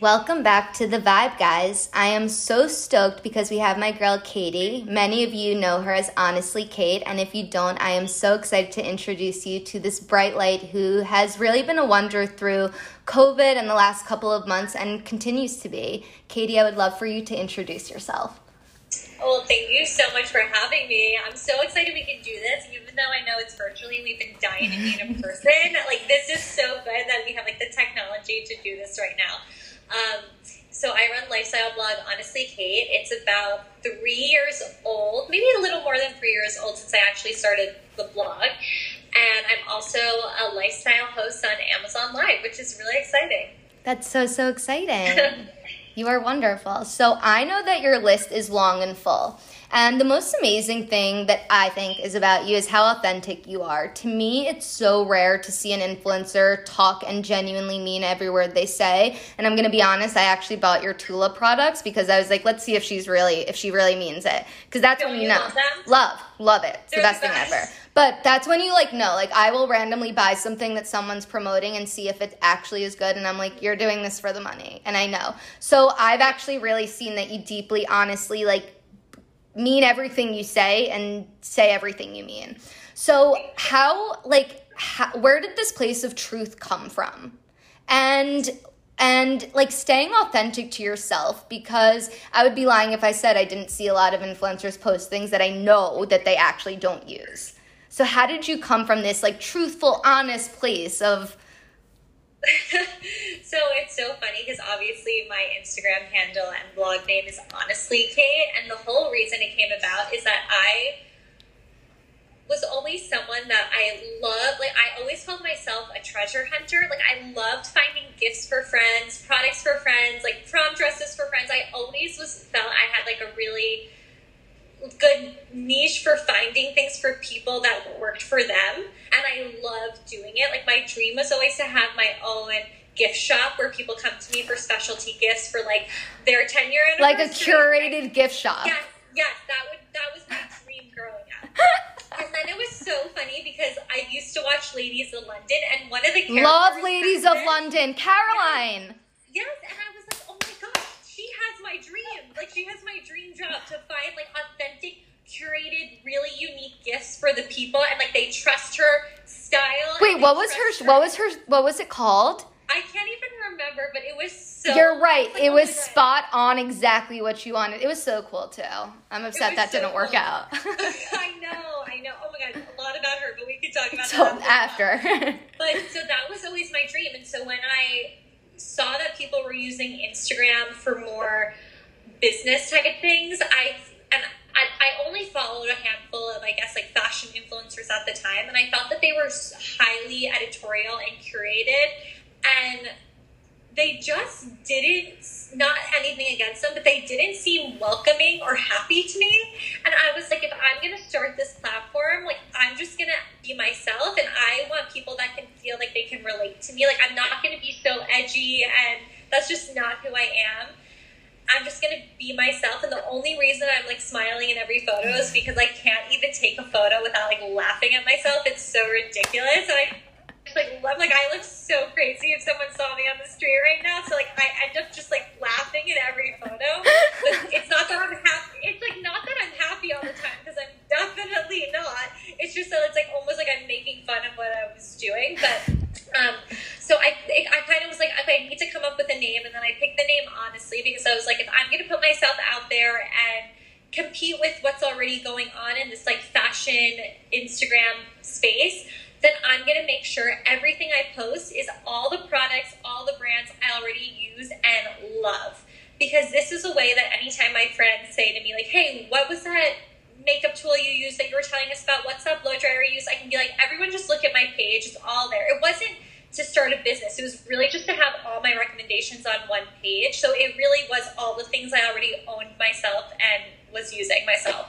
Welcome back to The Vibe, guys. I am so stoked because we have my girl Katie. Many of you know her as Honestly Kate, and if you don't, I am so excited to introduce you to this bright light who has really been a wonder through COVID and the last couple of months and continues to be. Katie, I would love for you to introduce yourself. Well, thank you so much for having me. I'm so excited we can do this, even though I know it's virtually. We've been dying to meet in person. Like, this is so good that we have, like, the technology to do this right now. So I run lifestyle blog, Honestly Kate. It's about 3 years old, maybe a little more than 3 years old since I actually started the blog. And I'm also a lifestyle host on Amazon Live, which is really exciting. That's so exciting. You are wonderful. So I know that your list is long and full. And the most amazing thing that I think is about you is how authentic you are. To me, it's so rare to see an influencer talk and genuinely mean every word they say. And I'm going to be honest, I actually bought your Tula products because I was like, let's see if she really means it. Because that's when you know. Love it. It's the best thing ever. But that's when you, like, know. Like, I will randomly buy something that someone's promoting and see if it actually is good. And I'm like, you're doing this for the money. And I know. So I've actually really seen that you deeply, honestly, like, mean everything you say and say everything you mean. So where did this place of truth come from? And like, staying authentic to yourself, because I would be lying if I said I didn't see a lot of influencers post things that I know that they actually don't use. So how did you come from this, like, truthful, honest place of... So it's so funny because obviously my Instagram handle and blog name is Honestly Kate, and the whole reason it came about is that I was always someone that I loved. Like, I always called myself a treasure hunter. Like, I loved finding gifts for friends, products for friends, like prom dresses for friends. I always felt I had, like, a really good niche for finding things for people that worked for them, and I loved doing it. Like, my dream was always to have my own gift shop where people come to me for specialty gifts for, like, their 10-year anniversary. Like a curated gift shop. Yes, that was my dream growing up. And then it was so funny because I used to watch Ladies of London, and one of the characters... Love Ladies of London. Caroline. Yes, and I was like, oh my gosh, she has my dream job to find, like, authentic, curated, really unique gifts for the people, and, like, they trust her style. Wait, what was it called? I can't even remember, but it was so... You're right. It was spot on, exactly what you wanted. It was so cool, too. I'm upset that didn't work out. I know. Oh, my God. A lot about her, but we could talk about that after. But so that was always my dream, and so when I saw that people were using Instagram for more business type of things, I only followed a handful of, I guess, like, fashion influencers at the time, and I felt that they were highly editorial and curated, and they just didn't, not anything against them, but they didn't seem welcoming or happy to me. And I was like, if I'm going to start this platform, like, I'm just going to be myself, and I want people that can feel like they can relate to me. Like, I'm not going to be so edgy, and that's just not who I am. I'm just going to be myself, and the only reason I'm, like, smiling in every photo is because I can't even take a photo without, like, laughing at myself. It's so ridiculous. And I look so crazy if someone saw me on the street right now. So, like, I end up just, like, laughing at every photo. But it's not that I'm happy. It's, like, not that I'm happy all the time, because I'm definitely not. It's just that it's, like, almost like I'm making fun of what I was doing. But so I kind of was like, okay, I need to come up with a name. And then I picked the name Honestly because I was like, if I'm going to put myself out there and compete with what's already going on in this, like, fashion Instagram space, then I'm going to make sure everything I post is all the products, all the brands I already use and love. Because this is a way that anytime my friends say to me, like, hey, what was that makeup tool you used that you were telling us about? What's that blow dryer you used? I can be like, everyone just look at my page. It's all there. It wasn't to start a business. It was really just to have all my recommendations on one page. So it really was all the things I already owned myself and was using myself.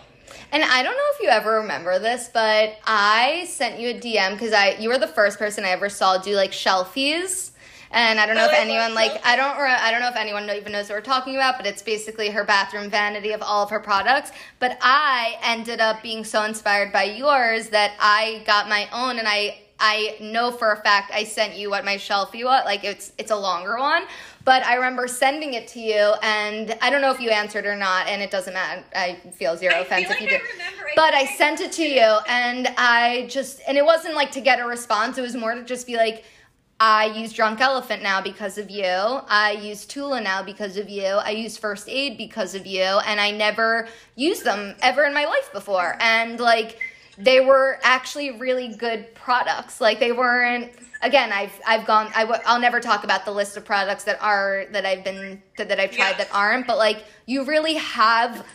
And I don't know if you ever remember this, but I sent you a DM because you were the first person I ever saw do, like, shelfies. And I don't know if anyone, like, I don't know if anyone even knows what we're talking about, but it's basically her bathroom vanity of all of her products. But I ended up being so inspired by yours that I got my own, and I know for a fact I sent you what my shelfie was. Like, it's a longer one. But I remember sending it to you, and I don't know if you answered or not, and it doesn't matter. I feel zero offense if you did. But I sent it to you, and it wasn't like to get a response. It was more to just be like, I use Drunk Elephant now because of you. I use Tula now because of you. I use First Aid because of you. And I never used them ever in my life before. And, like, they were actually really good products. Like, they weren't... Again, I'll never talk about the list of products that I've tried that aren't. But, like, you really have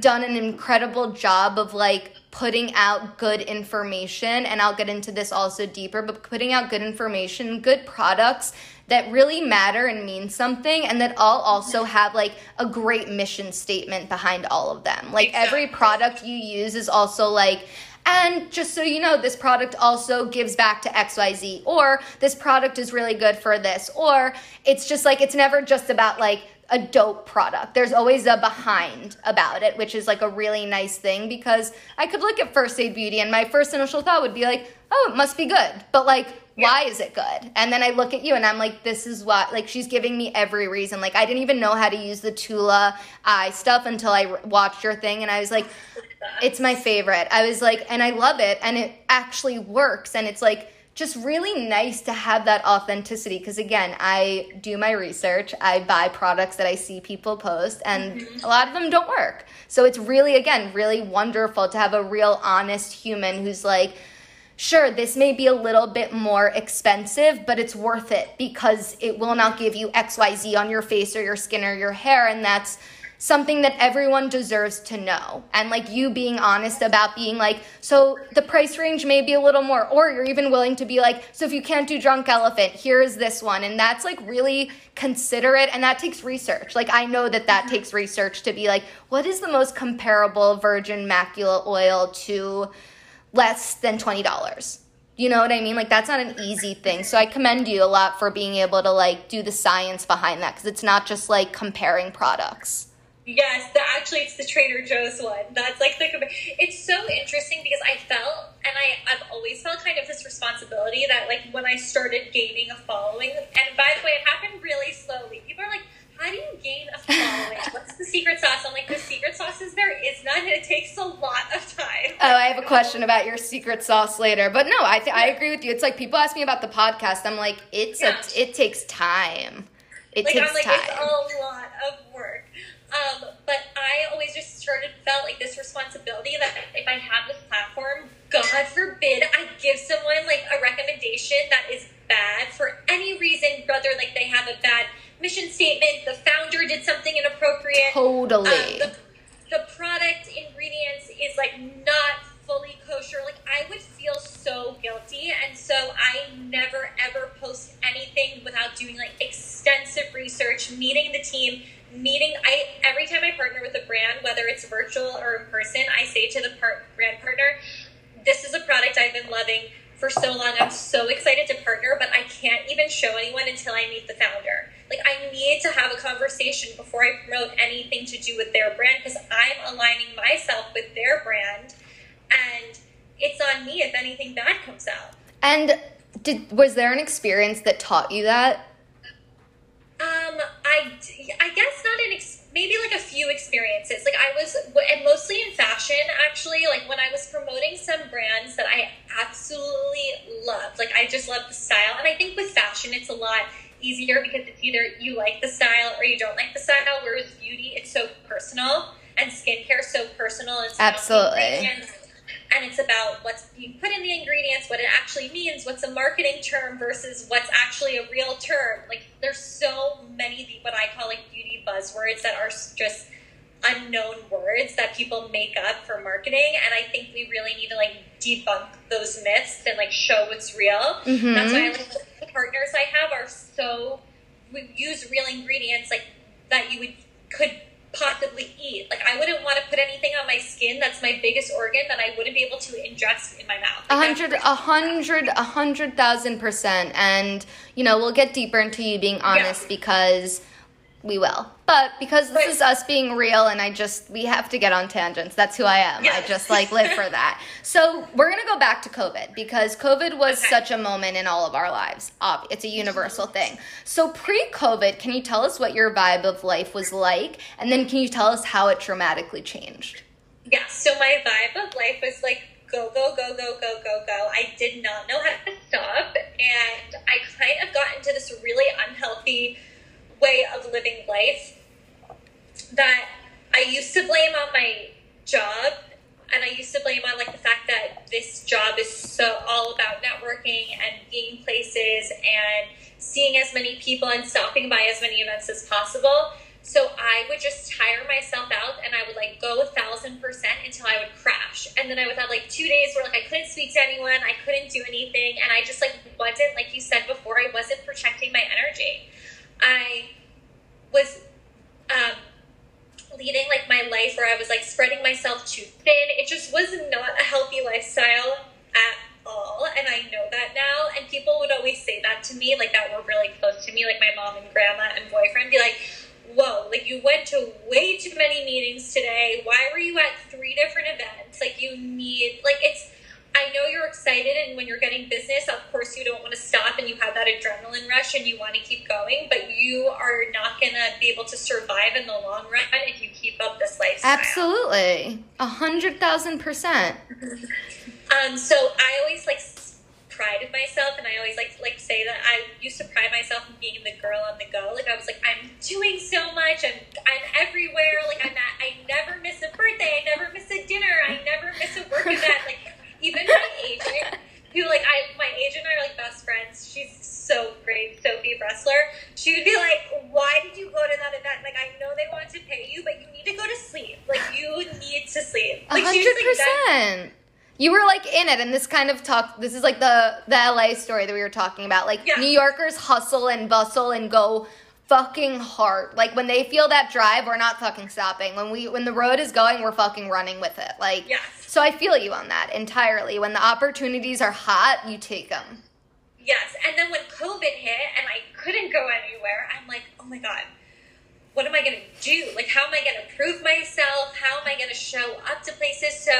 done an incredible job of, like, putting out good information, and I'll get into this also deeper, but putting out good information, good products that really matter and mean something, and that all also have, like, a great mission statement behind all of them. Like, every product you use is also, like, and just so you know, this product also gives back to XYZ, or this product is really good for this, or it's just, like, it's never just about, like, a dope product. There's always a behind about it, which is like a really nice thing, because I could look at First Aid Beauty and my first initial thought would be like, oh, it must be good. But like, why is it good? And then I look at you and I'm like, this is why. Like, she's giving me every reason. Like, I didn't even know how to use the Tula eye stuff until I watched your thing, and I was like, it's my favorite. I was like, and I love it, and it actually works, and it's like, just really nice to have that authenticity, because again, I do my research, I buy products that I see people post, and a lot of them don't work. So it's really, again, really wonderful to have a real honest human who's like, sure, this may be a little bit more expensive, but it's worth it because it will not give you XYZ on your face or your skin or your hair, and that's something that everyone deserves to know. And like, you being honest about being like, so the price range may be a little more, or you're even willing to be like, so if you can't do Drunk Elephant, here's this one. And that's like really considerate, and that takes research. Like, I know that takes research to be like, what is the most comparable virgin macula oil to less than $20? You know what I mean? Like, that's not an easy thing. So I commend you a lot for being able to like do the science behind that, because it's not just like comparing products. Yes, it's the Trader Joe's one. That's like it's so interesting, because I felt, and I've always felt kind of this responsibility that like when I started gaining a following, and by the way, it happened really slowly. People are like, how do you gain a following? What's the secret sauce? I'm like, the secret sauce is there is none. It takes a lot of time. Oh, I have a question about your secret sauce later. But no, I agree with you. It's like people ask me about the podcast. I'm like, it takes time. It's a lot of work. But I always just felt like this responsibility that if I have this platform, God forbid I give someone like a recommendation that is bad for any reason, whether like they have a bad mission statement, the founder did something inappropriate. Totally. The product ingredients is like not fully kosher. Like, I would feel so guilty. And so I never ever post anything without doing like extensive research, meeting the team, every time I partner with a brand, whether it's virtual or in person, I say to the brand partner, this is a product I've been loving for so long. I'm so excited to partner, but I can't even show anyone until I meet the founder. Like, I need to have a conversation before I promote anything to do with their brand, because I'm aligning myself with their brand, and it's on me if anything bad comes out. And was there an experience that taught you that? I guess not maybe like a few experiences. Like, I was, and mostly in fashion actually, like when I was promoting some brands that I absolutely loved, like I just love the style. And I think with fashion, it's a lot easier because it's either you like the style or you don't like the style. Whereas beauty, it's so personal, and skincare so personal. It's absolutely. And it's about what's being put in the ingredients, what it actually means, what's a marketing term versus what's actually a real term. Like, there's so many what I call like beauty buzzwords that are just unknown words that people make up for marketing. And I think we really need to like debunk those myths and like show what's real. Mm-hmm. That's why like the partners I have are so, we use real ingredients like that you could possibly eat. Like, I wouldn't want to put anything on my skin that's my biggest organ that I wouldn't be able to ingest in my mouth. 100,000%. And, you know, we'll get deeper into you being honest because We will. But because this is us being real and we have to get on tangents. That's who I am. Yes. I just live for that. So we're going to go back to COVID because COVID was such a moment in all of our lives. It's a universal thing. So pre-COVID, can you tell us what your vibe of life was like? And then can you tell us how it dramatically changed? Yeah. So my vibe of life was go, go, go, go, go, go, go. I did not know how to stop. And I kind of got into this really unhealthy way of living life that I used to blame on my job, and I used to blame on the fact that this job is so all about networking and being places and seeing as many people and stopping by as many events as possible. So I would just tire myself out, and I would go 1,000% until I would crash. And then I would have 2 days where I couldn't speak to anyone, I couldn't do anything, and I just wasn't, like you said before, I wasn't protecting my energy. I was leading my life where I was spreading myself too thin. It just was not a healthy lifestyle at all, and I know that now. And people would always say that to me, that were really close to me, my mom and grandma and boyfriend, be whoa, you went to way too many meetings today. Why were you at 3 different events? You need it's, I know you're excited, and when you're getting business, of course you don't want to stop and you have that adrenaline rush and you want to keep going, but you are not going to be able to survive in the long run if you keep up this lifestyle. Absolutely. 100,000%. So I always prided myself, and I always say that I used to pride myself in being the girl on the go. I was I'm doing so much, I'm everywhere, I never miss a birthday, I never miss a dinner, I never miss a work event, even my agent, who my agent and I are best friends. She's so great, Sophie Bressler. She would be "Why did you go to that event? I know they want to pay you, but you need to go to sleep. You need to sleep." 100%. You were in it, and this kind of talk. This is the LA story that we were talking about. New Yorkers hustle and bustle and go fucking hard. When they feel that drive, we're not fucking stopping. When the road is going, we're fucking running with it. Yes. So I feel you on that entirely. When the opportunities are hot, you take them. Yes. And then when COVID hit and I couldn't go anywhere, I'm oh my God, what am I going to do? How am I going to prove myself? How am I going to show up to places? So,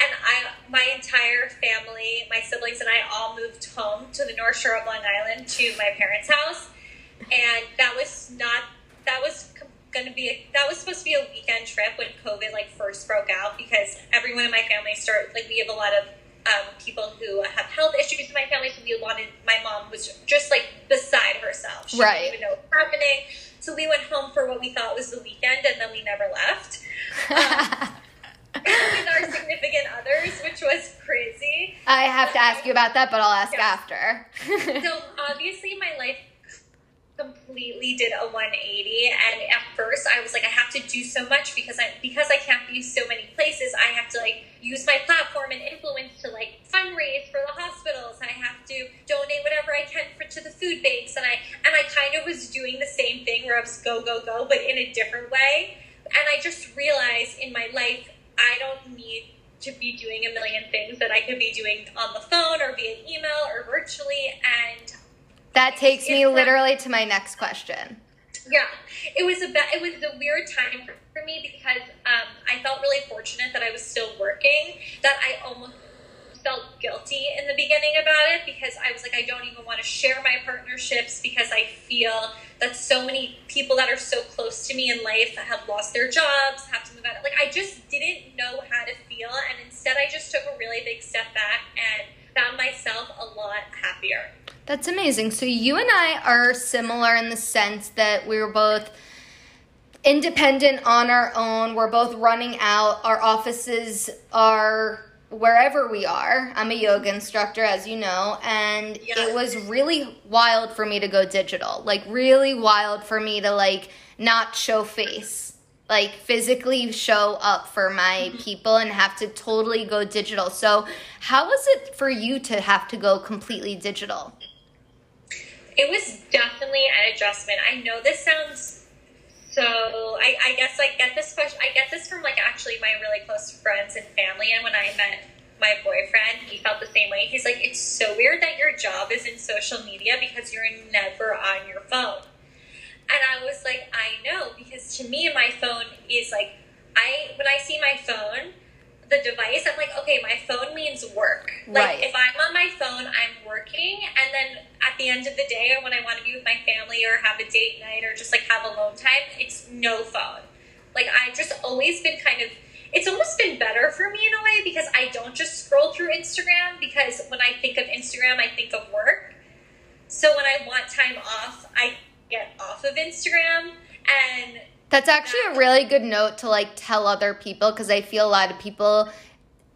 and my entire family, my siblings and I all moved home to the North Shore of Long Island to my parents' house. And that was supposed to be a weekend trip when COVID first broke out, because everyone in my family we have a lot of people who have health issues in my family, so my mom was just beside herself. She didn't even know what was happening. So we went home for what we thought was the weekend, and then we never left. With our significant others, which was crazy. I have to ask you about that, but I'll ask after. So obviously my life completely did a 180, and at first I was I have to do so much because I can't be so many places. I have to use my platform and influence to fundraise for the hospitals. I have to donate whatever I can to the food banks, and I kind of was doing the same thing where I was go, go, go, but in a different way. And I just realized in my life I don't need to be doing a million things that I could be doing on the phone or via email or virtually, and that takes me literally to my next question. Yeah, it was a weird time for me because I felt really fortunate that I was still working, that I almost felt guilty in the beginning about it because I was I don't even want to share my partnerships because I feel that so many people that are so close to me in life have lost their jobs, have to move out. I just didn't know how to feel, and instead I just took a really big step back and found myself a lot happier. That's amazing. So you and I are similar in the sense that we were both independent on our own. We're both running out. Our offices are wherever we are. I'm a yoga instructor, as you know, and it was really wild for me to go digital. Really wild for me to not show face. Physically show up for my people and have to totally go digital. So how was it for you to have to go completely digital? It was definitely an adjustment. I know this sounds so, I guess I get this from actually my really close friends and family. And when I met my boyfriend, he felt the same way. He's it's so weird that your job is in social media because you're never on your phone. And I was was like, I know, because to me, my phone is like, when I see my phone, the device, I'm like, okay, my phone means work. Like, right. If I'm on my phone, I'm working. And then at the end of the day, or when I want to be with my family or have a date night or just like have alone time, it's no phone. Like, I've just always been kind of, it's almost been better for me in a way, because I don't just scroll through Instagram, because when I think of Instagram, I think of work. So when I want time off, I get off of Instagram. And that's actually a really good note to like tell other people, because I feel a lot of people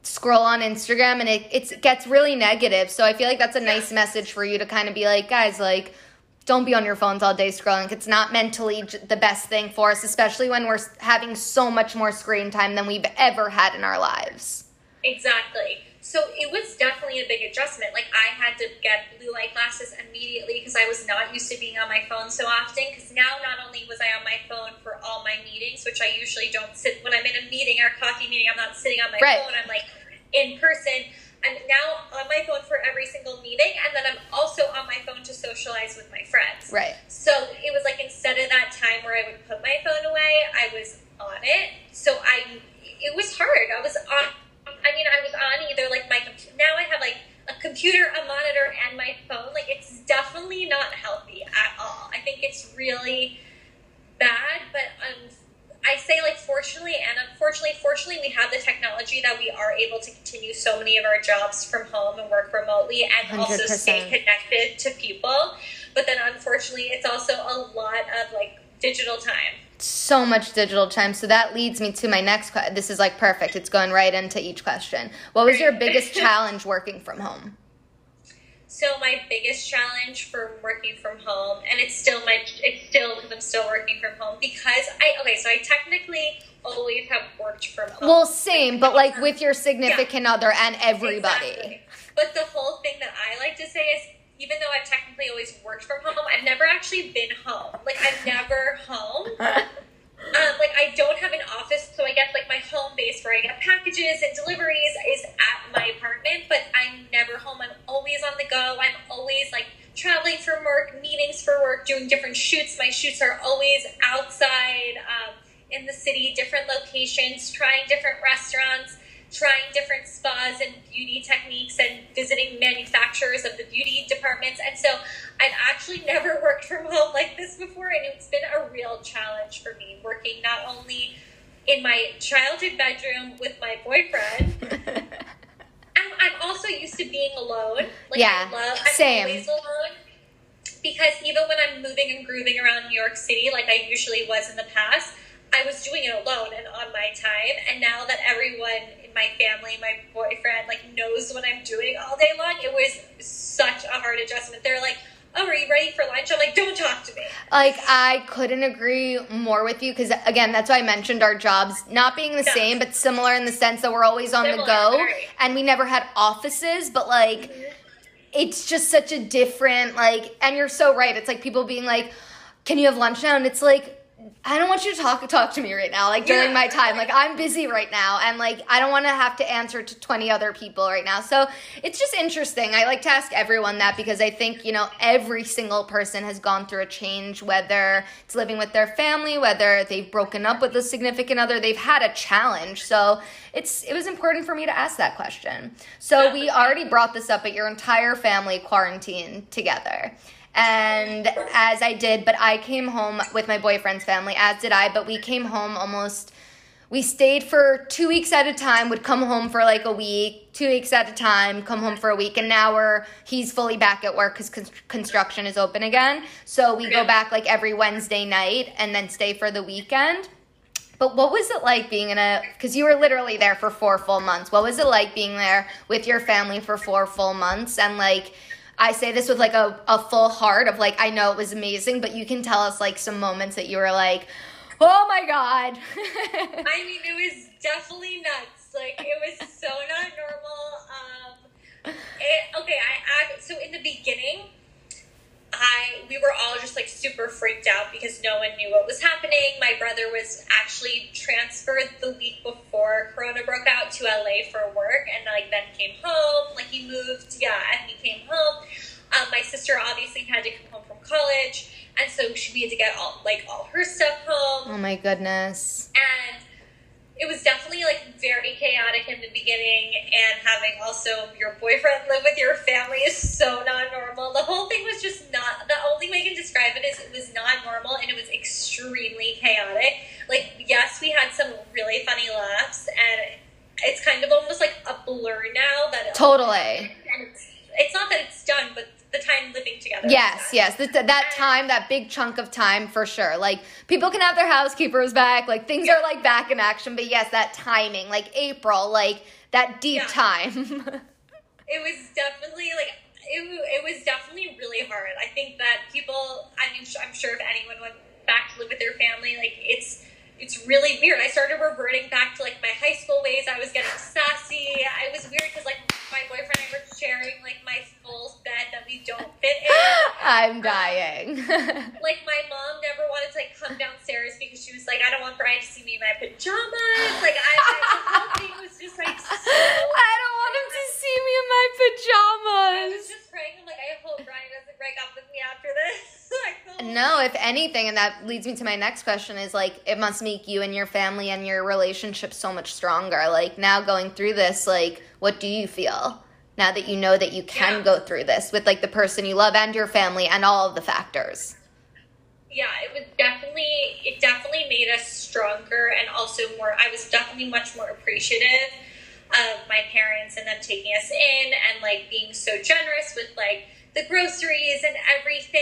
scroll on Instagram and it gets really negative. So I feel like that's a nice message for you to kind of be like, guys, like, don't be on your phones all day scrolling. It's not mentally the best thing for us, especially when we're having so much more screen time than we've ever had in our lives. Exactly. So it was definitely a big adjustment. Like, I had to get blue light glasses immediately because I was not used to being on my phone so often. Because now not only was I on my phone for all my meetings, which I usually don't sit when I'm in a meeting or a coffee meeting, I'm not sitting on my right. phone. I'm like in person. I'm now on my phone for every single meeting. And then I'm also on my phone to socialize with my friends. Right. So it was like, instead of that time where I would put my phone away, I was on it. So it was hard. I was on either, like, now I have, like, a computer, a monitor, and my phone. Like, it's definitely not healthy at all. I think it's really bad, but I say, like, fortunately and unfortunately. Fortunately, we have the technology that we are able to continue so many of our jobs from home and work remotely and 100%. Also stay connected to people. But then, unfortunately, it's also a lot of, like, digital time. So much digital time. So that leads me to my next question. This is like perfect. It's going right into each question. What was your biggest challenge working from home? So my biggest challenge for working from home, and I'm still working from home because so I technically always have worked from home. Well, same, but like with your significant other and everybody. Exactly. But the whole thing that I like to say is, even though I've technically always worked from home, I've never actually been home. Like, I'm never home. Like, I don't have an office, so I guess, like, my home base where I get packages and deliveries is at my apartment, but I'm never home. I'm always on the go. I'm always, like, traveling for work, meetings for work, doing different shoots. My shoots are always outside, in the city, different locations, trying different restaurants, trying different spas and beauty techniques and visiting manufacturers of the beauty departments. And so I've actually never worked from home like this before. And it's been a real challenge for me, working not only in my childhood bedroom with my boyfriend, I'm also used to being alone. Like, yeah, I'm always alone. Because even when I'm moving and grooving around New York City, like I usually was in the past, I was doing it alone and on my time. And now that everyone in my family, my boyfriend, like knows what I'm doing all day long, it was such a hard adjustment. They're like, oh, are you ready for lunch? I'm like, don't talk to me. Like, I couldn't agree more with you because, again, that's why I mentioned our jobs not being the same, but similar in the sense that we're always on the go. Right. And we never had offices, but like, it's just such a different, like, and you're so right. It's like people being like, can you have lunch now? And it's like, I don't want you to talk to me right now, like during my time. Like, I'm busy right now, and like I don't want to have to answer to 20 other people right now. So it's just interesting. I like to ask everyone that because I think, you know, every single person has gone through a change, whether it's living with their family, whether they've broken up with a significant other, they've had a challenge. So it was important for me to ask that question. So we already brought this up, but your entire family quarantined together. And as I did, but I came home with my boyfriend's family, as did I, but we came home we stayed for 2 weeks at a time, would come home for like a week, 2 weeks at a time, come home for a week. And now he's fully back at work because construction is open again. So we go back like every Wednesday night and then stay for the weekend. But what was it like being because you were literally there for 4 full months. What was it like being there with your family for 4 full months? And like, I say this with like a full heart of like, I know it was amazing, but you can tell us like some moments that you were like, oh my God. I mean, it was definitely nuts. Like, it was so not normal. So in the beginning, we were all just like super freaked out because no one knew what was happening. My brother was actually transferred the week before Corona broke out to LA for work, and like then came home. Like, he moved, and he came home. My sister obviously had to come home from college, and so we had to get all her stuff home. Oh my goodness. And it was definitely very chaotic in the beginning, and having also your boyfriend live with your family is so not normal. The whole thing was just not, the only way I can describe it is it was not normal and it was extremely chaotic. Yes, we had some really funny laughs, and it's kind of almost like a blur now. That totally. It's not that it's done, but the time living together. Yes, yes. That time, that big chunk of time, for sure. People can have their housekeepers back. Things yeah. are, back in action. But, yes, that timing, April, that deep yeah. time. It was definitely, it was definitely really hard. I think that people, I'm sure if anyone went back to live with their family, it's really weird. I started reverting back to, my high school ways. I was getting sassy. It was weird because, my boyfriend and I were sharing, my full bed that we don't fit in. I'm dying. My mom never wanted to, come downstairs because she was like, I don't want Brian to see me in my pajamas. The whole thing was just, so... I don't want him to see me in my pajamas. I was just praying. I'm like, I hope Brian doesn't break up with me after this. No, if anything, and that leads me to my next question, is, it must make you and your family and your relationship so much stronger. Now going through this, what do you feel now that you know that you can yeah. go through this with, the person you love and your family and all of the factors? Yeah, it definitely made us stronger, and also I was definitely much more appreciative of my parents and them taking us in and, being so generous with, the groceries and everything.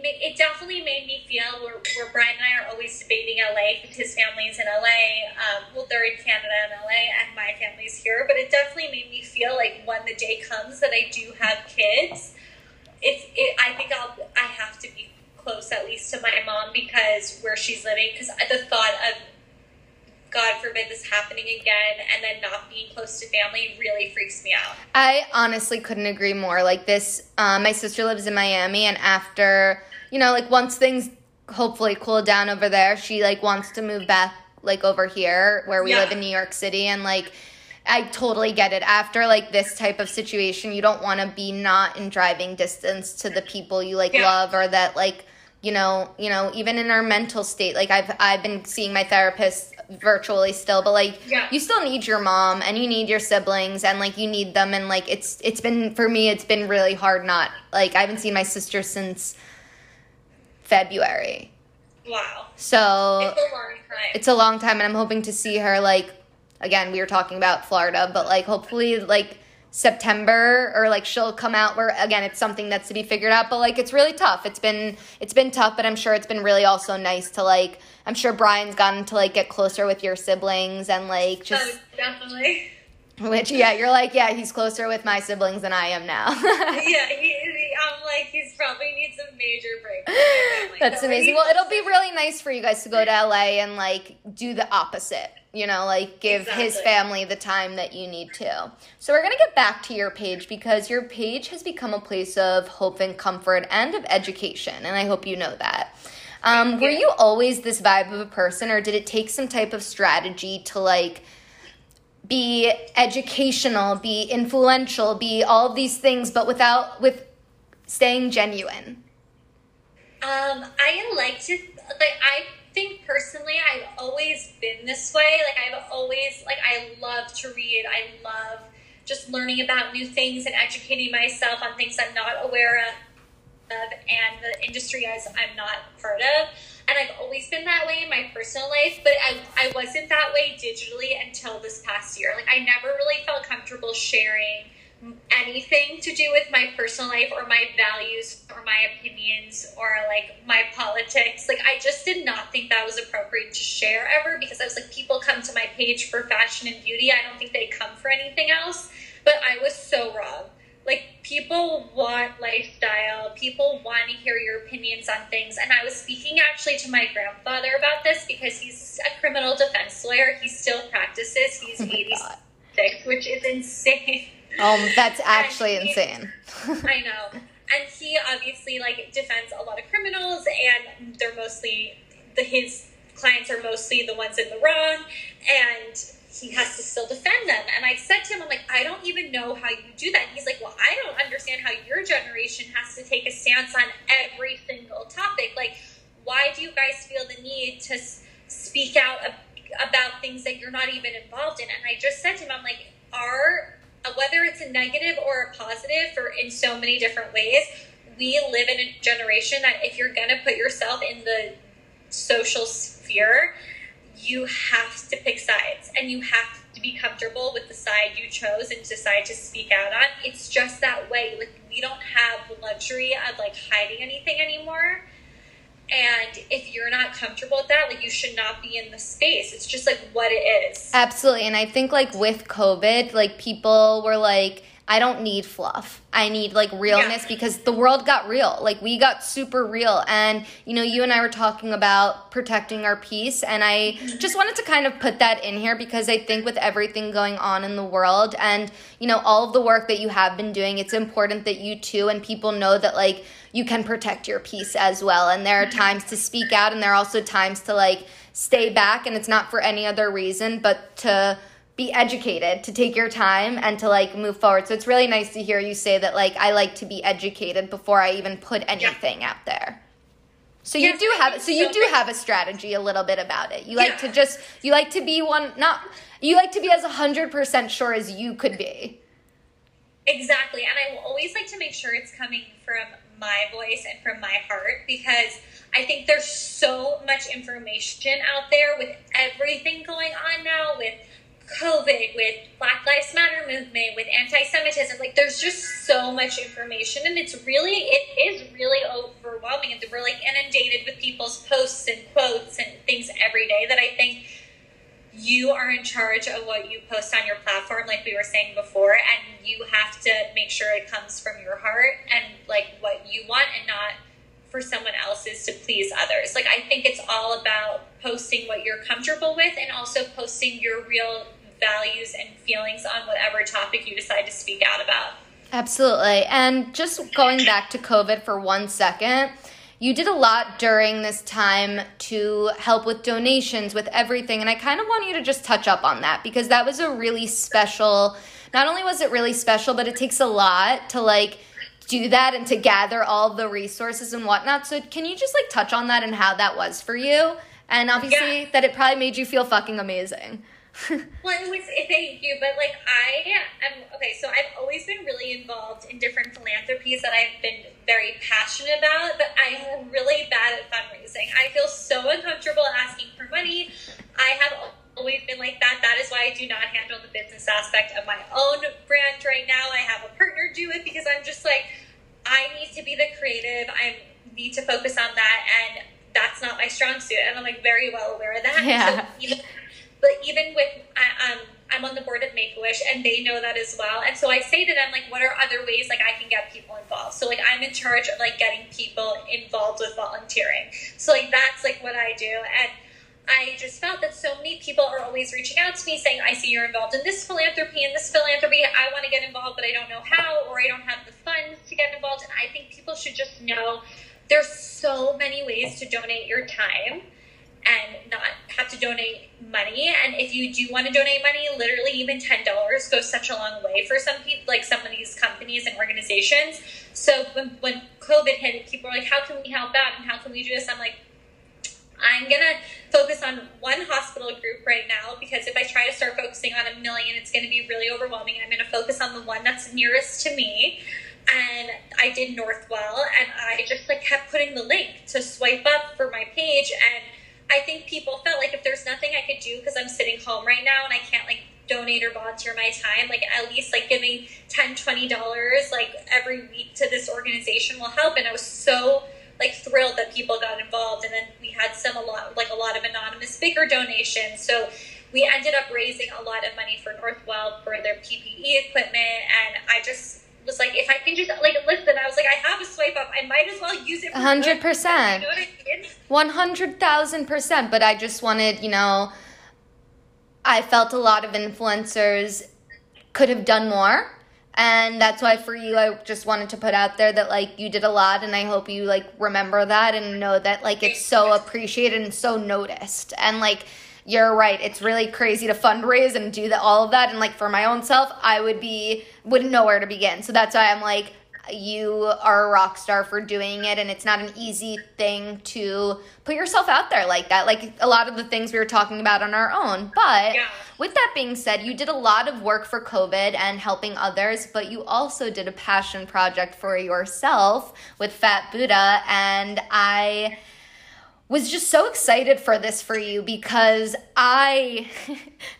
It definitely made me feel where Brian and I are always debating LA, because his family's in LA, they're in Canada and LA, and my family's here, but it definitely made me feel when the day comes that I do have kids, I have to be close at least to my mom, because where she's living, because the thought of, God forbid, this happening again and then not being close to family really freaks me out. I honestly couldn't agree more. My sister lives in Miami, and after, once things hopefully cool down over there, she, wants to move back, over here where we yeah. live in New York City. And, I totally get it. After, this type of situation, you don't want to be not in driving distance to the people you, yeah. love, or that, even in our mental state. I've been seeing my therapist virtually still, but yeah. you still need your mom and you need your siblings, and you need them, and it's been, for me, it's been really hard. Not I haven't seen my sister since February. Wow. So it's a long time, and I'm hoping to see her, again, we were talking about Florida, but hopefully September, or she'll come out, where again it's something that's to be figured out, but it's really tough. It's been tough, but I'm sure it's been really also nice to I'm sure Brian's gotten to get closer with your siblings, and just definitely, which yeah, you're he's closer with my siblings than I am now. Yeah, he's probably needs a major break. That's amazing. Well, it'll be really nice for you guys to go to LA and do the opposite. Give exactly. his family the time that you need to. So we're going to get back to your page, because your page has become a place of hope and comfort and of education, and I hope you know that. Were you always this vibe of a person, or did it take some type of strategy to, be educational, be influential, be all of these things, but with staying genuine? I like to, I think personally I've always been this way. I've always, I love to read. I love just learning about new things and educating myself on things I'm not aware of, and the industry as I'm not part of. And I've always been that way in my personal life, but I wasn't that way digitally until this past year. I never really felt comfortable sharing anything to do with my personal life or my values or my opinions or my politics. I just did not think that was appropriate to share ever, because I was people come to my page for fashion and beauty. I don't think they come for anything else, but I was so wrong. People want lifestyle. People want to hear your opinions on things. And I was speaking actually to my grandfather about this, because he's a criminal defense lawyer. He still practices. He's 86, which is insane. That's actually insane. I know. And he obviously defends a lot of criminals, and his clients are mostly the ones in the wrong, and he has to still defend them. And I said to him, I'm like, I don't even know how you do that. And he's like, well, I don't understand how your generation has to take a stance on every single topic. Like, why do you guys feel the need to speak out about things that you're not even involved in? And I just said to him, I'm like, whether it's a negative or a positive or in so many different ways, we live in a generation that if you're going to put yourself in the social sphere, you have to pick sides and you have to be comfortable with the side you chose and decide to speak out on. It's just that way. Like, we don't have the luxury of like hiding anything anymore. And if you're not comfortable with that, like, you should not be in the space. It's just like what it is. Absolutely. And I think like with COVID, like, people were like, I don't need fluff. I need like realness, because the world got real. Like, we got super real. And, you know, you and I were talking about protecting our peace. And I just wanted to kind of put that in here because I think with everything going on in the world and, you know, all of the work that you have been doing, it's important that you too and people know that like you can protect your peace as well. And there are times to speak out and there are also times to like stay back. And it's not for any other reason but to be educated, to take your time and to like move forward. So it's really nice to hear you say that, like, I like to be educated before I even put anything out there. So you do have, have a strategy a little bit about it. You like to just, you like to be you like to be as 100% sure as you could be. Exactly. And I will always like to make sure it's coming from my voice and from my heart, because I think there's so much information out there with everything going on now, with COVID, with Black Lives Matter movement, with anti-Semitism. Like, there's just so much information, and it is really overwhelming, and we're like inundated with people's posts and quotes and things every day that I think you are in charge of what you post on your platform, like we were saying before, and you have to make sure it comes from your heart and like what you want and not for someone else's to please others. Like, I think it's all about posting what you're comfortable with and also posting your real values and feelings on whatever topic you decide to speak out about. Absolutely. And just going back to COVID for one second, you did a lot during this time to help with donations, with everything. And I kind of want you to just touch up on that, because that was a really special, not only was it really special, but it takes a lot to like do that and to gather all the resources and whatnot. So can you just like touch on that and how that was for you? And obviously that it probably made you feel fucking amazing. Well, thank you. But like, so I've always been really involved in different philanthropies that I've been very passionate about, but I'm really bad at fundraising. I feel so uncomfortable asking for money. I have always been like that. That is why I do not handle the business aspect of my own brand right now. I have a partner do it because I'm just like, I need to be the creative. I need to focus on that, and that's not my strong suit, and I'm like very well aware of that. Yeah. So even with I'm on the board of Make-A-Wish, and they know that as well. And so I say to them, like, what are other ways like I can get people involved? So like, I'm in charge of like getting people involved with volunteering. So like, that's like what I do. And I just felt that so many people are always reaching out to me saying, I see you're involved in this philanthropy and this philanthropy. I want to get involved, but I don't know how, or I don't have the funds to get involved. And I think people should just know there's so many ways to donate your time and not have to donate money. And if you do want to donate money, literally even $10 goes such a long way for some people, like some of these companies and organizations. So when COVID hit, people were like, how can we help out and how can we do this? I'm like, I'm going to focus on one hospital group right now, because if I try to start focusing on 1 million, it's going to be really overwhelming. I'm going to focus on the one that's nearest to me. And I did Northwell, and I just like kept putting the link to swipe up for my page. And I think people felt like if there's nothing I could do because I'm sitting home right now and I can't like donate or volunteer my time, like at least like giving $10, $20 like every week to this organization will help. And I was so like thrilled that people got involved. And then we had a lot of anonymous bigger donations. So we ended up raising a lot of money for Northwell for their PPE equipment. And I just was like, if I can just like listen, I was like, I have a swipe up, I might as well use it. 100%. 100,000%. But I just wanted, you know, I felt a lot of influencers could have done more. And that's why for you, I just wanted to put out there that, like, you did a lot, and I hope you, like, remember that and know that, like, it's so appreciated and so noticed. And, like, you're right. It's really crazy to fundraise and do the, all of that. And like for my own self, I wouldn't know where to begin. So that's why I'm like, you are a rock star for doing it, and it's not an easy thing to put yourself out there like that, like a lot of the things we were talking about on our own. But yeah. With that being said, you did a lot of work for COVID and helping others, but you also did a passion project for yourself with Phat Buddha, and I was just so excited for this for you because I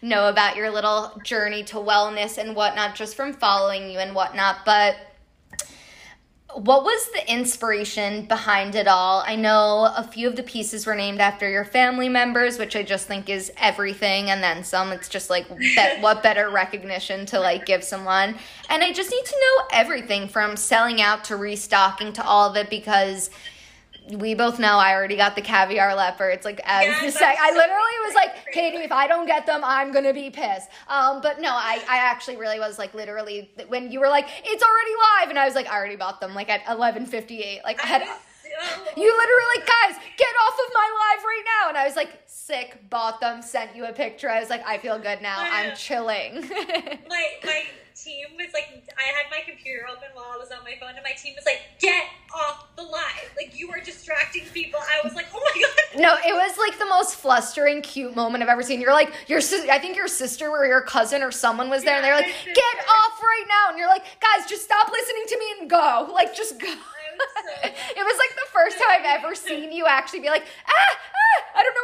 know about your little journey to wellness and whatnot just from following you and whatnot, but what was the inspiration behind it all? I know a few of the pieces were named after your family members, which I just think is everything, and then some. It's just like what better recognition to like give someone. And I just need to know everything from selling out to restocking to all of it, because we both know I already got the caviar leopards. Like I literally was like, Katie, if I don't get them, I'm gonna be pissed. But no, I actually really was like, literally when you were like, it's already live, and I was like, I already bought them like at 11:58. Like you literally like, guys, get off of my live right now. And I was like, sick, bought them, sent you a picture. I was like, I feel good now. I'm chilling. my team was like, I had my computer open while I was on my phone, and my team was like, get off the live. Like, you are distracting people. I was like, oh my God. No, it was like the most flustering, cute moment I've ever seen. You're like, I think your sister or your cousin or someone was there, and they're like, get off right now. And you're like, guys, just stop listening to me and go. Like, just go. It was like the first time I've ever seen you actually be like, I don't know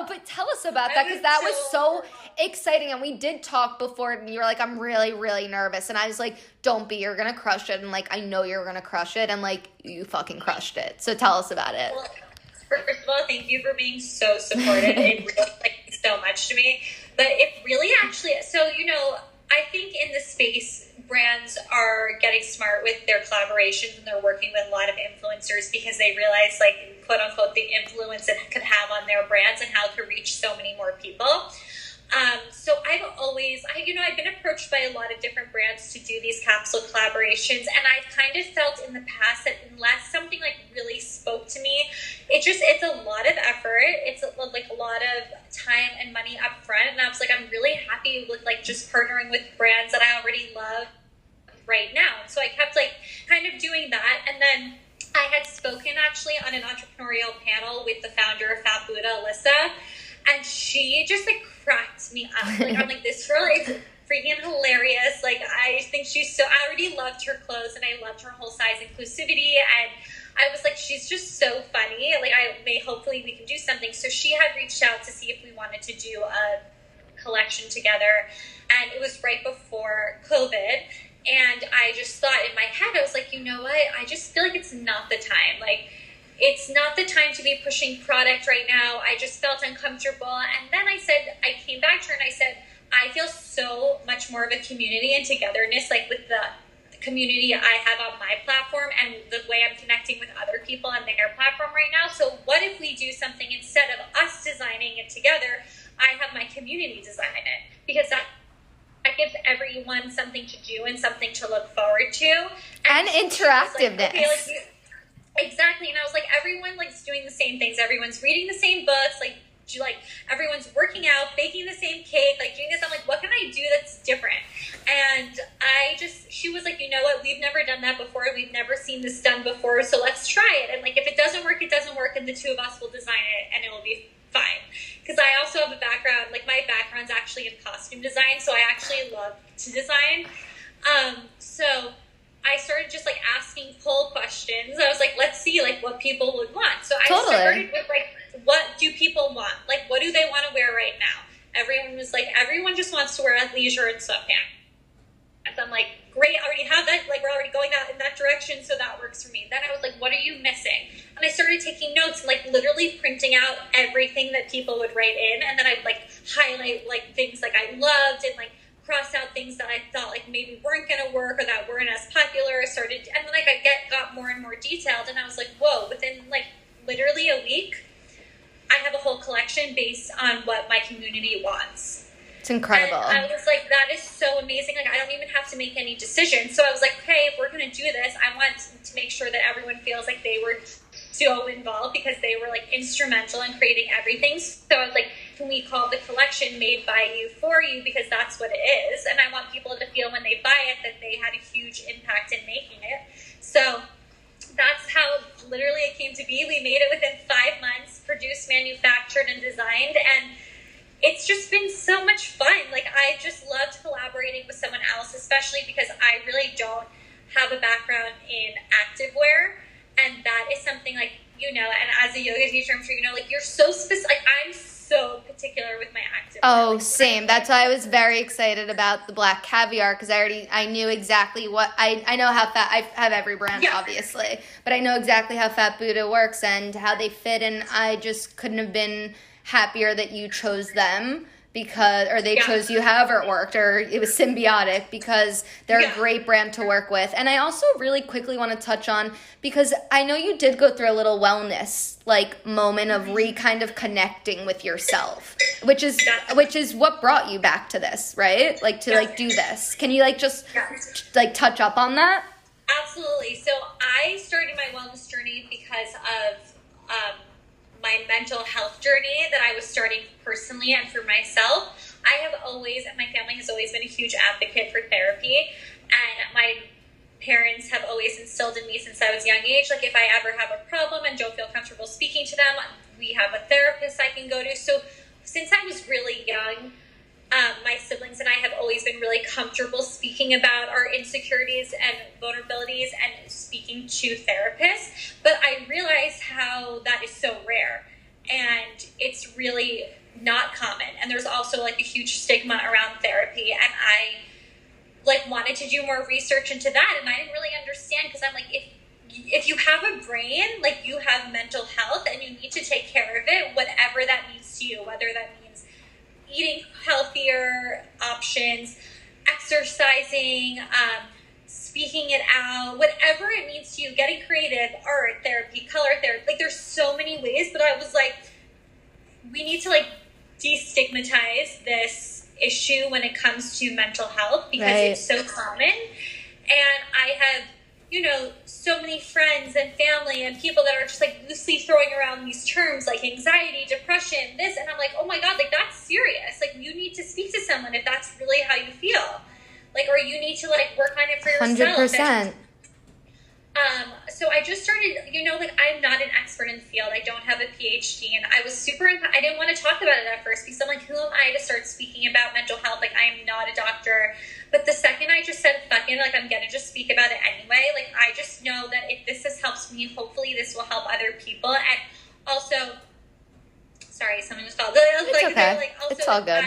where to go. But tell us about that, because that was so exciting. And we did talk before, and you were like, I'm really, really nervous. And I was like, don't be, you're going to crush it. And like, I know you're going to crush it. And like, you fucking crushed it. So tell us about it. Well, first of all, thank you for being so supportive. It really meant so much to me. But it really actually, so, you know, I think in the space, brands are getting smart with their collaborations, and they're working with a lot of influencers because they realize, like, quote unquote, the influence it could have on their brands and how to reach so many more people. So I've been approached by a lot of different brands to do these capsule collaborations, and I've kind of felt in the past that unless something like really spoke to me, it's a lot of effort. It's like a lot of time and money up front. And I was like, I'm really happy with like just partnering with brands that I already love right now. So I kept like kind of doing that. And then I had spoken actually on an entrepreneurial panel with the founder of Phat Buddha, Alyssa, and she just like cracked me up. Like, I'm like, this girl is freaking hilarious. Like, I think I already loved her clothes, and I loved her whole size inclusivity. And I was like, she's just so funny. Like, hopefully we can do something. So she had reached out to see if we wanted to do a collection together. And it was right before COVID. And I just thought in my head, I was like, you know what? I just feel like it's not the time. Like, it's not the time to be pushing product right now. I just felt uncomfortable. And then I came back to her and I said, I feel so much more of a community and togetherness, like with the community I have on my platform and the way I'm connecting with other people on their platform right now. So what if we do something instead of us designing it together, I have my community design it, because that gives everyone something to do and something to look forward to. And interactiveness. Exactly. And I was like, everyone likes doing the same things. Everyone's reading the same books. Like everyone's working out, baking the same cake, like doing this. I'm like, what can I do that's different? And she was like, you know what? We've never done that before. We've never seen this done before. So let's try it. And like, if it doesn't work, it doesn't work. And the two of us will design it and it will be fine. Because I also have a background, like my background's actually in costume design. So I actually love to design. So I started just like asking poll questions. I was like, let's see like what people would want. So totally. I started with like, what do people want? Like, what do they want to wear right now? Everyone was like, everyone just wants to wear athleisure and sweatpants. So I'm like, great, I already have that. Like, we're already going out in that direction. So that works for me. Then I was like, what are you missing? And I started taking notes, like literally printing out everything that people would write in. And then I'd like highlight like things like I loved and like cross out things that I thought like maybe weren't going to work or that weren't as popular. And then like got more and more detailed, and I was like, whoa, within like literally a week, I have a whole collection based on what my community wants. It's incredible. And I was like, that is so amazing. Like, I don't even have to make any decisions. So I was like, hey, if we're going to do this, I want to make sure that everyone feels like they were so involved, because they were like instrumental in creating everything. So I was like, we call the collection made by you for you, because that's what it is. And I want people to feel when they buy it that they had a huge impact in making it. So that's how literally it came to be. We made it within 5 months, produced, manufactured, and designed. And it's just been so much fun. Like, I just loved collaborating with someone else, especially because I really don't have a background in activewear. And that is something, like, you know, and as a yoga teacher, I'm sure you know, like, you're so specific. Like, I'm so particular with my activewear. Oh, like, same. That's why I was very excited about the black caviar, because I knew exactly what I know how Phat. I have every brand, yeah, obviously, but I know exactly how Phat Buddha works and how they fit, and I just couldn't have been happier that you chose them, because, or they, yeah, chose you, however it worked, or it was symbiotic, because they're, yeah, a great brand to work with. And I also really quickly want to touch on, because I know you did go through a little wellness, like, moment of kind of connecting with yourself, which is, yeah, which is what brought you back to this, right? Like, to, yeah, like, do this. Can you, like, just, yeah, like, touch up on that? Absolutely. So I started my wellness journey because of my mental health journey that I was starting personally and for myself. I have always, and my family has always been a huge advocate for therapy, and my parents have always instilled in me since I was a young age, like, if I ever have a problem and don't feel comfortable speaking to them, we have a therapist I can go to. So since I was really young, my siblings and I have always been really comfortable speaking about our insecurities and vulnerabilities and speaking to therapists, but I realize how that is so rare, and it's really not common. And there's also, like, a huge stigma around therapy, and I, like, wanted to do more research into that, and I didn't really understand, because I'm like, if you have a brain, like, you have mental health, and you need to take care of it, whatever that means to you, whether that means eating healthier options, exercising, speaking it out, whatever it means to you, getting creative, art therapy, color therapy, like, there's so many ways. But I was like, we need to, like, destigmatize this issue when it comes to mental health, because it's so common. And I have, you know, so many friends and family and people that are just, like, loosely throwing around these terms, like anxiety, depression, this, and I'm like, oh my God, like, that's serious. Like, you need to speak to someone if that's really how you feel. Like, or you need to, like, work on it for yourself. 100%. So I just started, you know, like, I'm not an expert in the field. I don't have a PhD, and I was I didn't want to talk about it at first, because I'm like, who am I to start speaking about mental health? Like, I am not a doctor. But the second I just said, fuck it, like, I'm going to just speak about it anyway. Like, I just know that if this helps me, hopefully this will help other people. And also, sorry, someone just called. It's like, okay. Like, also, it's all good.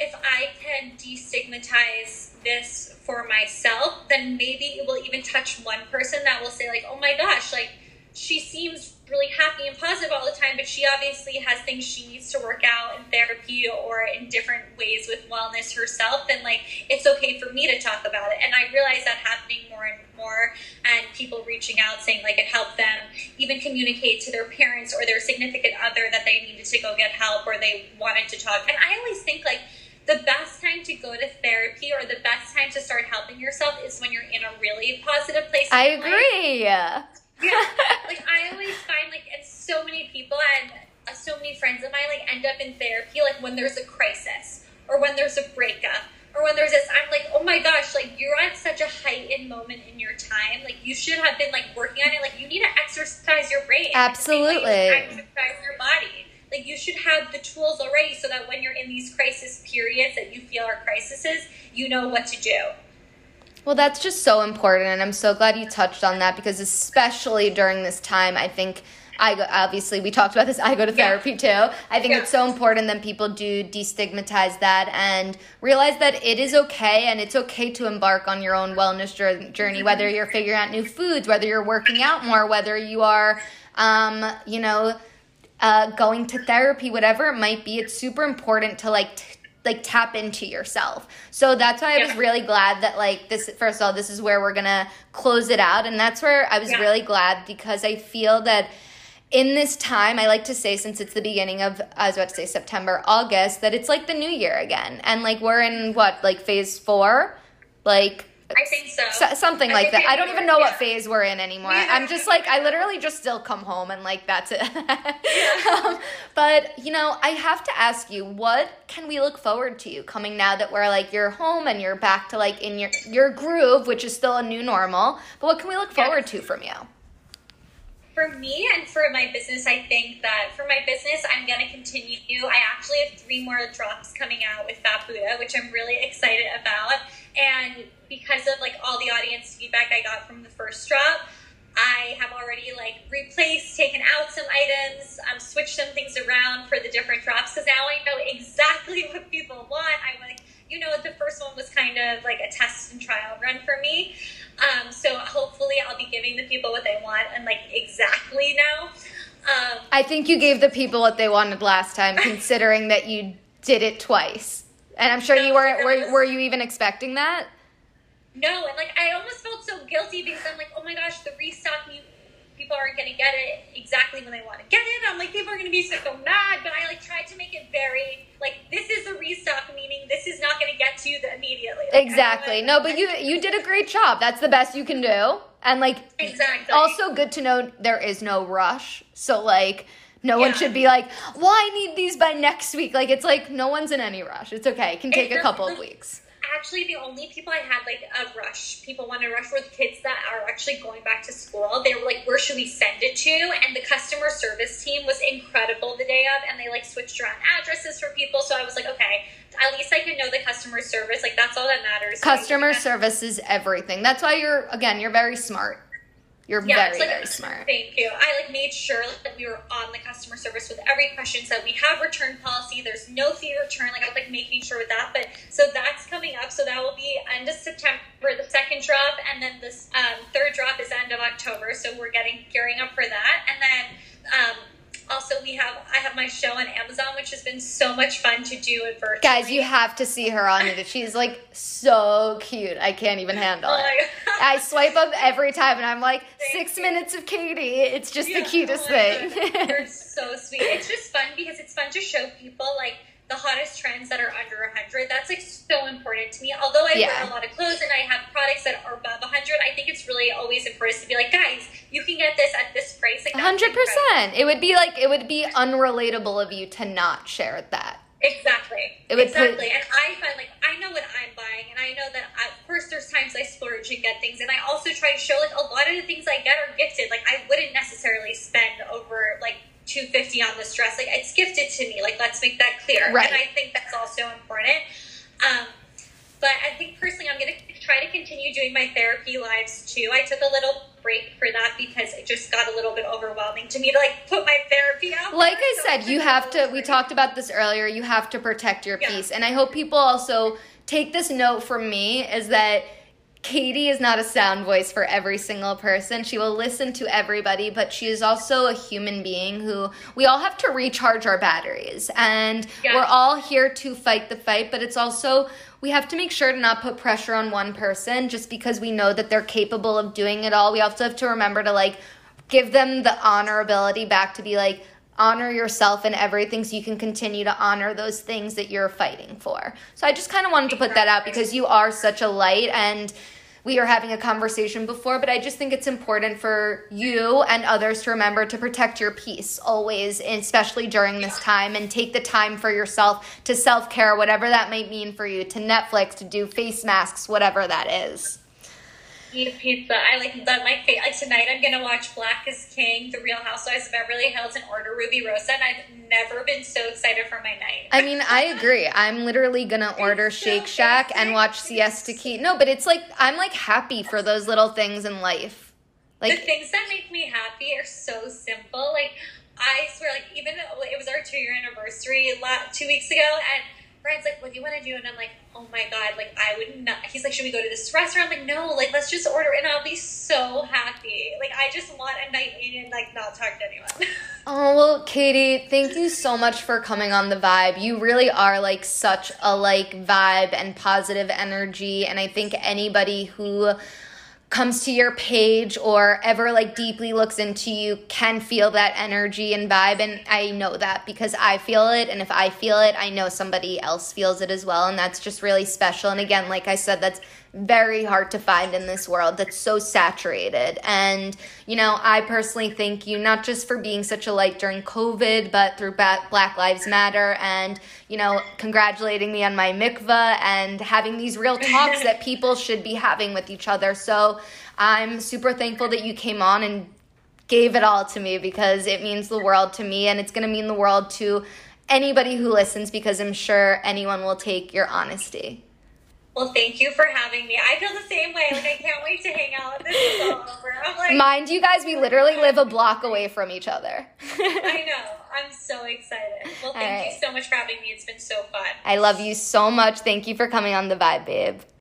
If I can destigmatize this for myself, then maybe it will even touch one person that will say, like, oh my gosh, like, she seems really happy and positive all the time, but she obviously has things she needs to work out in therapy or in different ways with wellness herself. And, like, it's okay for me to talk about it. And I realize that happening more and more, and people reaching out saying, like, it helped them even communicate to their parents or their significant other that they needed to go get help, or they wanted to talk. And I always think, like, the best time to go to therapy or the best time to start helping yourself is when you're in a really positive place. I agree. Yeah. Like, I always find, like, and so many people and so many friends of mine, like, end up in therapy, like, when there's a crisis or when there's a breakup or when there's this, I'm like, oh my gosh, like, you're at such a heightened moment in your time. Like, you should have been, like, working on it. Like, you need to exercise your brain. Absolutely. Exercise your body. Like, you should have the tools already so that when you're in these crisis periods that you feel are crises, you know what to do. Well, that's just so important, and I'm so glad you touched on that, because especially during this time, I think obviously we talked about this, I go to therapy too. I think it's so important that people do destigmatize that and realize that it is okay, and it's okay to embark on your own wellness journey, whether you're figuring out new foods, whether you're working out more, whether you are, going to therapy, whatever it might be. It's super important to, like, tap into yourself. So that's why I was really glad that, like, this, first of all, this is where we're going to close it out. And that's where I was really glad, because I feel that in this time, I like to say, since it's the beginning of, I was about to say September, August, that it's like the new year again. And, like, we're in what, like, phase 4, like, I think so. Something like that. I don't even know what phase we're in anymore. I'm just like, I literally just still come home and like, that's it. But, you know, I have to ask you, what can we look forward to coming now that we're like, you're home and you're back to like in your groove, which is still a new normal, but what can we look forward to from you? For me and for my business, I think that for my business, I'm going to continue. I actually have 3 more drops coming out with Phat Buddha, which I'm really excited about. And because of like all the audience feedback I got from the first drop, I have already like replaced, taken out some items, switched some things around for the different drops. Cause now I know exactly what people want. I'm like, you know, the first one was kind of like a test and trial run for me. So hopefully I'll be giving the people what they want and like exactly now. I think you gave the people what they wanted last time, considering that you did it twice. And I'm sure you weren't, were you even expecting that? No, and like I almost felt so guilty because I'm like, oh my gosh, the restock, people aren't going to get it exactly when they want to get it. I'm like, people are going to be so mad, but I like tried to make it very, like, this is a restock, meaning this is not going to get to you immediately. Like, exactly. No, but you did a great job. That's the best you can do. And like, also good to know there is no rush. So like, no one should be like, well, I need these by next week. Like, it's like, no one's in any rush. It's okay. It can take a couple of weeks. Actually, the only people I had, like, a rush, people want to rush were the kids that are actually going back to school. They were like, where should we send it to? And the customer service team was incredible the day of, and they, like, switched around addresses for people. So I was like, okay, at least I can know the customer service. Like, that's all that matters. Customer service is everything. That's why you're very smart. You're very smart. Thank you. I like made sure that we were on the customer service with every question. So we have return policy. There's no fee return. Like I was like making sure with that. But so that's coming up. So that will be end of September, the second drop, and then this third drop is end of October. So we're gearing up for that. And then also I have my show on Amazon, which has been so much fun to do in virtual. Guys, you have to see her on it. She's like so cute. I can't even handle it. I swipe up every time and I'm like, Thank 6 minutes of Katie. It's just the cutest thing. You're so sweet. It's just fun because it's fun to show people like the hottest trends that are under 100. That's like so important to me. Although I wear a lot of clothes and I have products that are above 100, I think it's really always important to be like, guys, you can get this at this price. Like 100%. It would be unrelatable of you to not share that. Exactly. And I find like I know what I'm buying, and I know that of course there's times I splurge and get things, and I also try to show like a lot of the things I get are gifted. Like I wouldn't necessarily spend over like $250 on this dress. Like it's gifted to me. Like let's make that clear. Right. And I think that's also important. But I think personally I'm going to try to continue doing my therapy lives too. I took a little break for that because it just got a little bit overwhelming to me to like put my therapy out. Like I said, you have to, we talked about this earlier, you have to protect your peace. And I hope people also take this note from me is that Katie is not a sound voice for every single person. She will listen to everybody, but she is also a human being who we all have to recharge our batteries. And we're all here to fight the fight, but it's also we have to make sure to not put pressure on one person just because we know that they're capable of doing it all. We also have to remember to like give them the honorability back to be like, honor yourself in everything so you can continue to honor those things that you're fighting for. So I just kind of wanted to put that out because you are such a light and we are having a conversation before, but I just think it's important for you and others to remember to protect your peace always, especially during this time, and take the time for yourself to self-care, whatever that might mean for you, to Netflix, to do face masks, whatever that is. Eat pizza. I like that. My favorite. Like tonight, I'm gonna watch Black is King, The Real Housewives of Beverly Hills, and order Ruby Rosa. And I've never been so excited for my night. I mean, I agree. I'm literally gonna order Shake Shack and watch Siesta Key. No, but it's like I'm like happy for those little things in life. Like the things that make me happy are so simple. Like I swear, like even it was our 2-year anniversary 2 weeks ago, and Brian's like, what do you want to do? And I'm like, oh my God, like I would not. He's like, should we go to this restaurant? I'm like, no, like let's just order and I'll be so happy. Like I just want a night in and like not talk to anyone. Oh, well, Katie, thank you so much for coming on The Vibe. You really are like such a like vibe and positive energy. And I think anybody who comes to your page or ever like deeply looks into you can feel that energy and vibe, and I know that because I feel it, and if I feel it I know somebody else feels it as well, and that's just really special. And again, like I said, that's very hard to find in this world that's so saturated. And, you know, I personally thank you not just for being such a light during COVID, but through Black Lives Matter and, you know, congratulating me on my mikvah and having these real talks that people should be having with each other. So I'm super thankful that you came on and gave it all to me, because it means the world to me, and it's going to mean the world to anybody who listens, because I'm sure anyone will take your honesty. Well, thank you for having me. I feel the same way. Like, I can't wait to hang out with this all over. I'm like, mind you guys, we literally live a block away from each other. I know. I'm so excited. Well, thank you so much for having me. It's been so fun. I love you so much. Thank you for coming on The Vibe, babe.